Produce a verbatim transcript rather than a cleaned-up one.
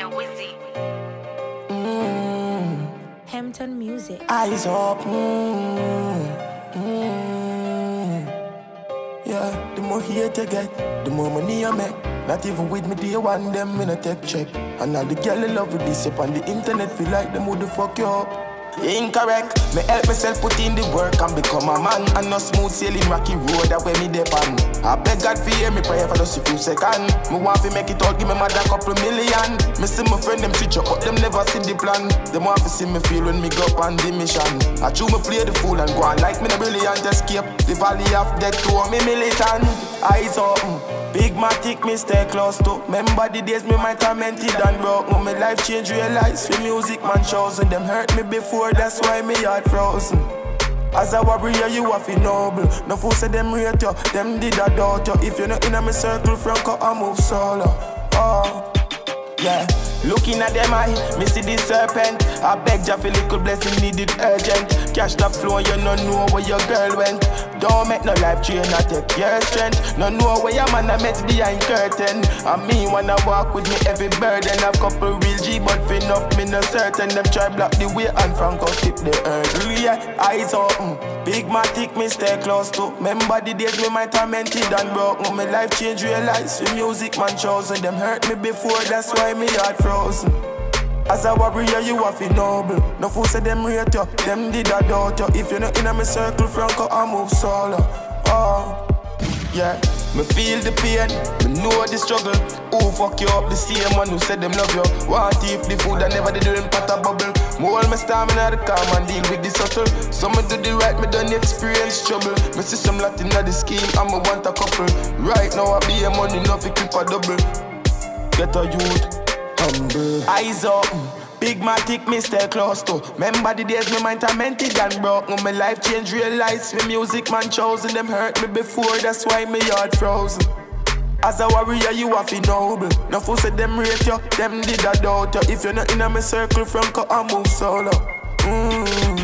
Killer Wizzy. Mm. Hampton Music. Eyes up. Mm. Mm. Yeah, the more hate you get, the more money I make. Not even with me day one, them in a tech check. And all the girl in love with this up on the internet feel like them would fuck you up. Incorrect. Me help myself put in the work and become a man. And no smooth sailing rocky road that way me depend. I beg God for hear me pray for just a few seconds. Me want to make it all, give me mother a couple million. Me see my friend them treat you up, them never see the plan. Them want to see me feel when me go up on the mission. I chew me play the fool and go on like me the brilliant escape. The valley of death to me militant. Eyes open. Big matic, me stay close to. Remember the days me might tormented and broke. When my life change, realize with music man chosen. Them hurt me before, that's why me heart frozen. As a warrior, you have been noble. No fool say them rate you, them did a doubt you. If you're not in a me circle, Franco, I move solo. Oh, yeah. Looking at them eye, me see the serpent. I beg Jah for little blessing, needed urgent. Cash that flow, you no know where your girl went. Don't make no life change, I take your strength. No know where your man I met behind curtain. And me wanna walk with me heavy burden. A couple real G, but fin off me no certain. Them try block the way and Franco skip the earth. Yeah, eyes open. Big matic, me stay close to. Remember the days me might tormented and broke. My life change, realize with music man chosen. Them hurt me before, that's why me heart frozen. As a warrior, you have been noble. No fool say them rate you, them did a doubt you. If you're not in a me circle, Franco, I move solo. Oh, yeah. Me feel the pain, me know the struggle. Who fuck you up? The same one who said them love you. Want if the food that never did in pot a bubble. Me hold my stamina to calm and deal with the subtle. Some me do the right, me done experience trouble. Me see some lot inna the scheme and me want a couple. Right now I be a money, enough to keep a double. Get a youth. Eyes up, big matic, me stay close to. Remember the days me mind tormented and broke. When my life change, realize me music man chosen. Them hurt me before, that's why me heart frozen. As a warrior, you have been noble. No fool say them rate you, them did a doubt you. If you're not in a me circle, Franco, I move solo. Mm.